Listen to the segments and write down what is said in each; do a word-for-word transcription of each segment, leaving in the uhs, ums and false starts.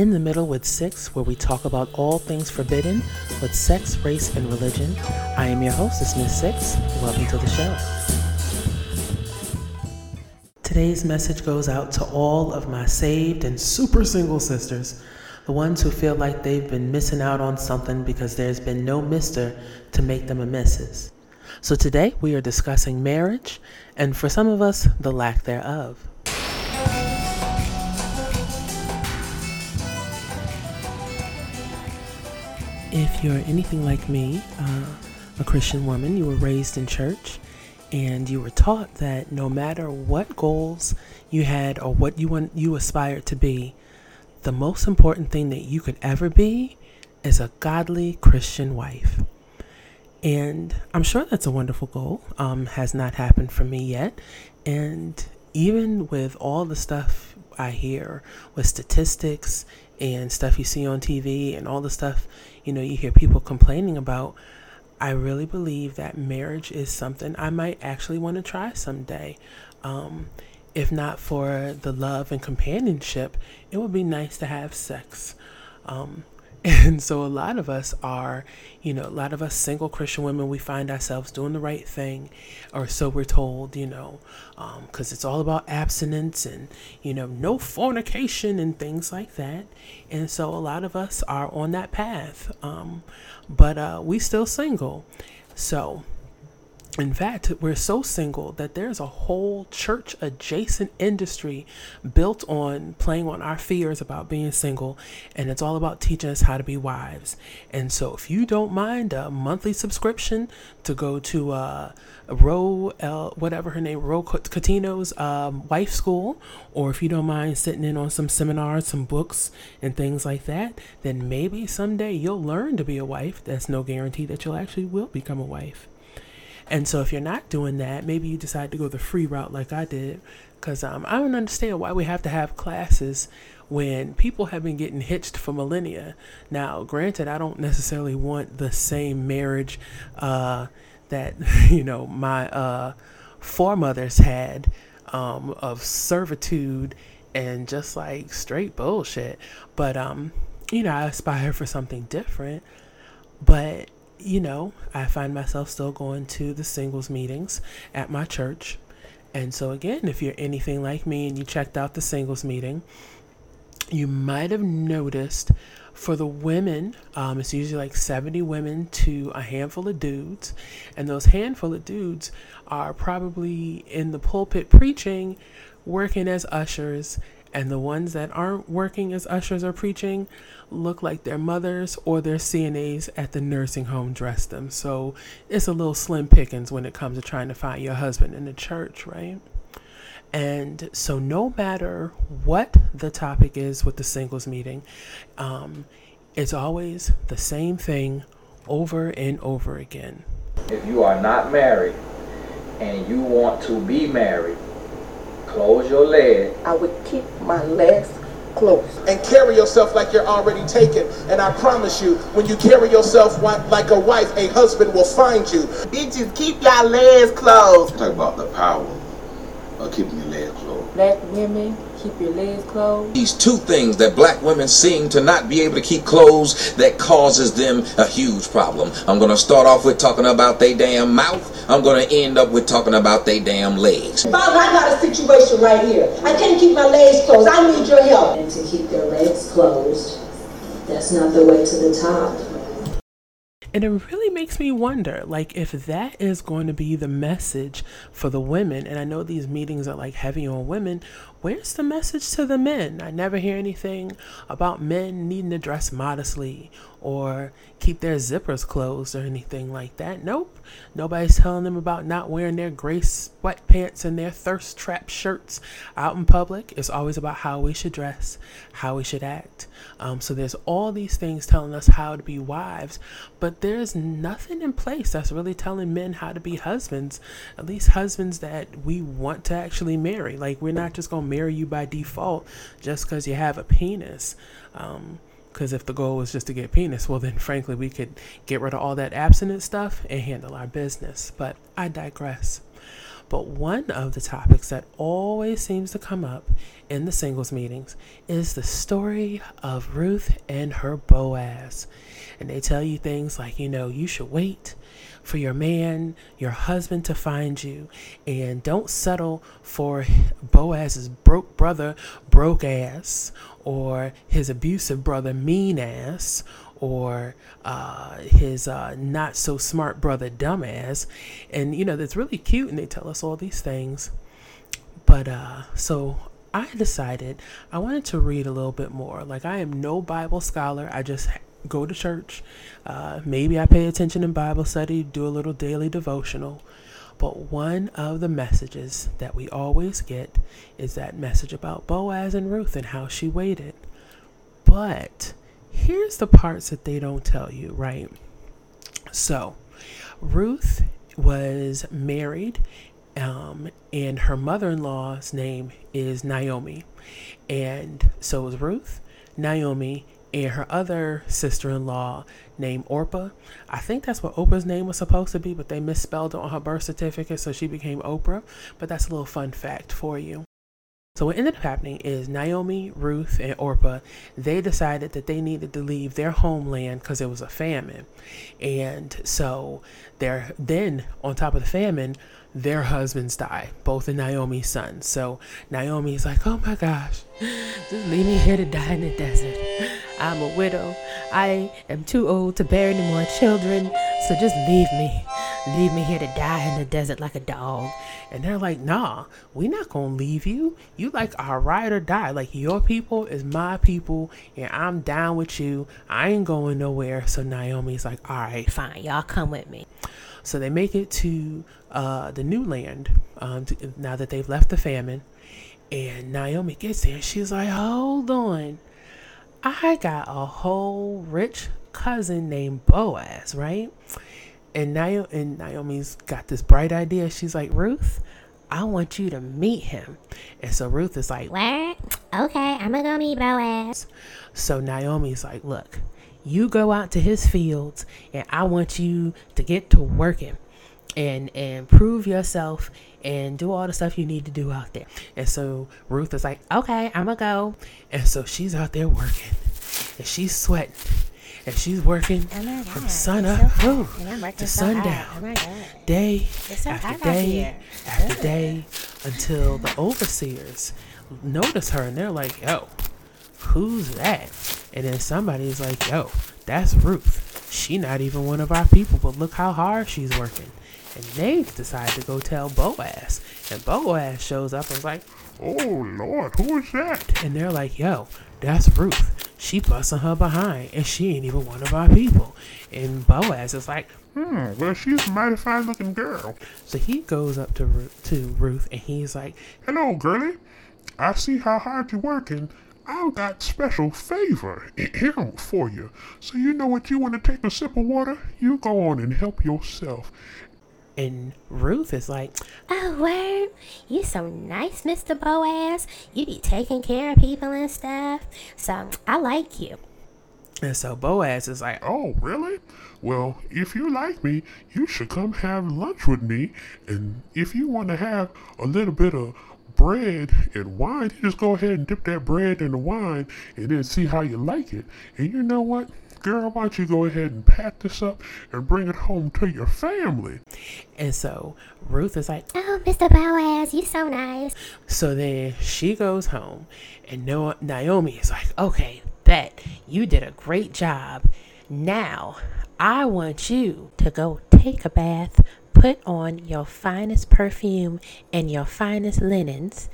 In the Middle with Six, where we talk about all things forbidden with sex, race, and religion. I am your hostess, Miss Six. Welcome to the show. Today's message goes out to all of my saved and super single sisters, the ones who feel like they've been missing out on something because there's been no mister to make them a missus. So today we are discussing marriage, and for some of us, the lack thereof. If you're anything like me, uh, a Christian woman, you were raised in church and you were taught that no matter what goals you had or what you want, you aspired to be, the most important thing that you could ever be is a godly Christian wife. And I'm sure that's a wonderful goal. Um, has not happened for me yet. And even with all the stuff I hear with statistics and stuff you see on T V and all the stuff, you know, you hear people complaining about, I really believe that marriage is something I might actually want to try someday. Um, if not for the love and companionship, it would be nice to have sex. Um, and so a lot of us are, you know, a lot of us single Christian women, we find ourselves doing the right thing, or so we're told, you know, um, because it's all about abstinence and, you know, no fornication and things like that. And so a lot of us are on that path, um, but uh, we still single. So in fact, we're so single that there's a whole church adjacent industry built on playing on our fears about being single. And it's all about teaching us how to be wives. And so if you don't mind a monthly subscription to go to uh, Ro, uh, whatever her name, Ro Catino's um, wife school, or if you don't mind sitting in on some seminars, some books and things like that, then maybe someday you'll learn to be a wife. That's no guarantee that you'll actually will become a wife. And so if you're not doing that, maybe you decide to go the free route like I did, because um, I don't understand why we have to have classes when people have been getting hitched for millennia. Now, granted, I don't necessarily want the same marriage uh, that, you know, my uh, foremothers had um, of servitude and just like straight bullshit. But, um, you know, I aspire for something different. But you know, I find myself still going to the singles meetings at my church. And so again, if you're anything like me and you checked out the singles meeting, you might have noticed for the women, um, it's usually like seventy women to a handful of dudes. And those handful of dudes are probably in the pulpit preaching, working as ushers. And the ones that aren't working as ushers or preaching look like their mothers or their C N As at the nursing home dress them. So it's a little slim pickings when it comes to trying to find your husband in the church, right? And so no matter what the topic is with the singles meeting, um, it's always the same thing over and over again. If you are not married and you want to be married, close your leg. I would keep my legs closed. And carry yourself like you're already taken. And I promise you, when you carry yourself like a wife, a husband will find you. Bitches, keep your legs closed. Talk about the power of keeping your legs closed. Black women, keep your legs closed. These two things that black women seem to not be able to keep closed, that causes them a huge problem. I'm going to start off with talking about their damn mouth. I'm going to end up with talking about their damn legs. Father, I got a situation right here. I can't keep my legs closed. I need your help. And to keep their legs closed, that's not the way to the top. And it really makes me wonder, like, if that is going to be the message for the women, and I know these meetings are, like, heavy on women, where's the message to the men? I never hear anything about men needing to dress modestly or keep their zippers closed or anything like that. Nope. Nobody's telling them about not wearing their gray sweatpants and their thirst trap shirts out in public. It's always about how we should dress, how we should act. Um, so there's all these things telling us how to be wives, but there's nothing in place that's really telling men how to be husbands, at least husbands that we want to actually marry. Like, we're not just going to marry you by default just because you have a penis, um because if the goal was just to get penis, well then frankly we could get rid of all that abstinence stuff and handle our business. But I digress. But one of the topics that always seems to come up in the singles meetings is the story of Ruth and her Boaz. And they tell you things like, you know, you should wait for your man, your husband to find you, and don't settle for Boaz's broke brother, broke ass, or his abusive brother, mean ass, or uh, his uh, not so smart brother, dumb ass. And, you know, that's really cute. And they tell us all these things. But uh, so I decided I wanted to read a little bit more. Like, I am no Bible scholar. I just go to church. Uh, maybe I pay attention in Bible study, do a little daily devotional. But one of the messages that we always get is that message about Boaz and Ruth and how she waited. But here's the parts that they don't tell you, right? So Ruth was married, um, and her mother-in-law's name is Naomi. And so is Ruth, Naomi, and her other sister-in-law named Orpah. I think that's what Oprah's name was supposed to be, but they misspelled it on her birth certificate, so she became Oprah. But that's a little fun fact for you. So what ended up happening is Naomi, Ruth, and Orpah, they decided that they needed to leave their homeland because it was a famine. And so they're, then on top of the famine, their husbands die, both of Naomi's sons. So Naomi's like, oh my gosh, just leave me here to die in the desert. I'm a widow. I am too old to bear any more children. So just leave me. Leave me here to die in the desert like a dog. And they're like, nah, we not gonna leave you. You like our ride or die. Like, your people is my people, and I'm down with you. I ain't going nowhere. So Naomi's like, all right, fine, y'all come with me. So they make it to uh, the new land um, to, now that they've left the famine. And Naomi gets there, and she's like, hold on. I got a whole rich cousin named Boaz, right? And Naomi, and Naomi's got this bright idea. She's like, Ruth, I want you to meet him. And so Ruth is like, what? Okay, I'm going to go meet Boaz. So Naomi's like, look, you go out to his fields, and I want you to get to working and, and prove yourself and do all the stuff you need to do out there. And so Ruth is like, okay, I'm going to go. And so she's out there working, and she's sweating. And she's working oh from sun up so ooh, to so sundown, oh day so after day after ooh. day, until the overseers notice her and they're like, yo, who's that? And then somebody's like, yo, that's Ruth. She not even one of our people, but look how hard she's working. And they decide to go tell Boaz. And Boaz shows up and is like, oh, Lord, who is that? And they're like, yo, that's Ruth. She busting her behind, and she ain't even one of our people. And Boaz is like, hmm, well, she's a mighty fine looking girl. So he goes up to Ruth, to Ruth and he's like, hello, girlie. I see how hard you're working. I've got special favor for you. So you know what, you want to take a sip of water? You go on and help yourself. And Ruth is like, oh, word, you so nice, Mister Boaz. You be taking care of people and stuff. So I like you. And so Boaz is like, oh, really? Well, if you like me, you should come have lunch with me. And if you want to have a little bit of bread and wine, you just go ahead and dip that bread in the wine and then see how you like it. And you know what? Girl, why don't you go ahead and pack this up and bring it home to your family? And so Ruth is like, oh, Mister Boaz, you so nice. So then she goes home, and Naomi is like, okay, bet, you did a great job. Now I want you to go take a bath, put on your finest perfume and your finest linens,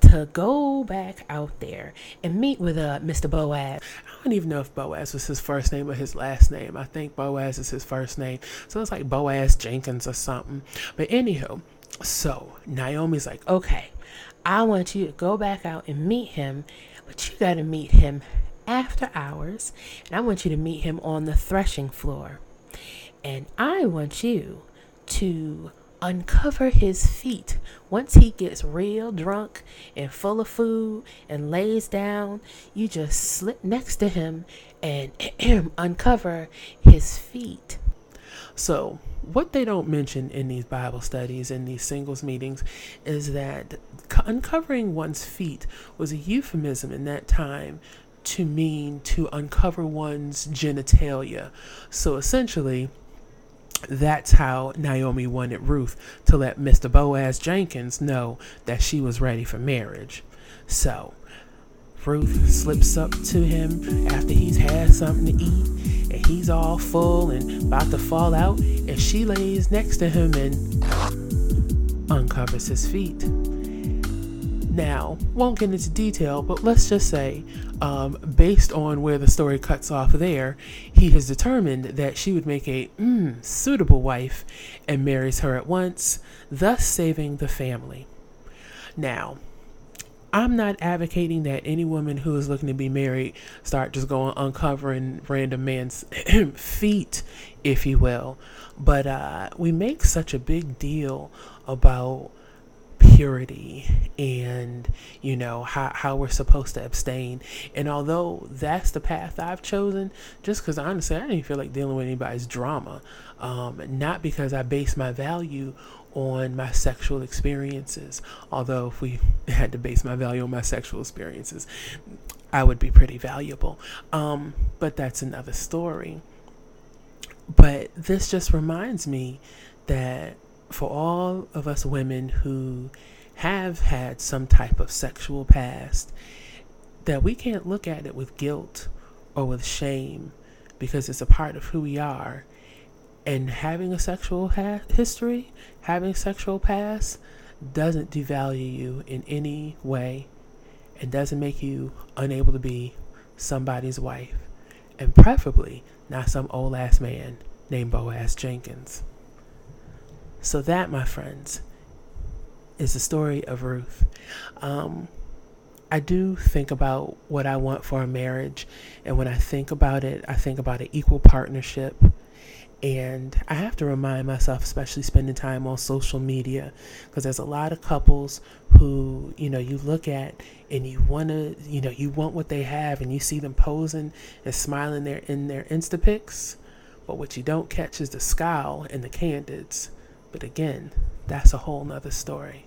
to go back out there and meet with uh, Mister Boaz. I don't even know if Boaz was his first name or his last name. I think Boaz is his first name. So it's like Boaz Jenkins or something. But anyhow, so Naomi's like, okay, I want you to go back out and meet him, but you got to meet him after hours. And I want you to meet him on the threshing floor. And I want you to uncover his feet. Once he gets real drunk and full of food and lays down, you just slip next to him and uncover his feet. So what they don't mention in these Bible studies, in these singles meetings, is that uncovering one's feet was a euphemism in that time to mean to uncover one's genitalia. So essentially, that's how Naomi wanted Ruth to let Mister Boaz Jenkins know that she was ready for marriage. So Ruth slips up to him after he's had something to eat and he's all full and about to fall out, and she lays next to him and uncovers his feet. Now, won't get into detail, but let's just say, um, based on where the story cuts off there, he has determined that she would make a mm, suitable wife and marries her at once, thus saving the family. Now, I'm not advocating that any woman who is looking to be married start just going uncovering random man's feet, if you will. But uh, we make such a big deal about purity and, you know, how, how we're supposed to abstain. And although that's the path I've chosen, just because honestly, I didn't feel like dealing with anybody's drama. Um, not because I base my value on my sexual experiences. Although if we had to base my value on my sexual experiences, I would be pretty valuable. Um, but that's another story. But this just reminds me that for all of us women who have had some type of sexual past, that we can't look at it with guilt or with shame, because it's a part of who we are. And having a sexual ha- history, having a sexual past, doesn't devalue you in any way and doesn't make you unable to be somebody's wife, and preferably not some old ass man named Boaz Jenkins. So that, my friends, is the story of Ruth. Um, I do think about what I want for a marriage. And when I think about it, I think about an equal partnership. And I have to remind myself, especially spending time on social media, because there's a lot of couples who, you know, you look at and you want to, you know, you want what they have, and you see them posing and smiling there in their Insta pics. But what you don't catch is the scowl and the candids. But again, that's a whole nother story.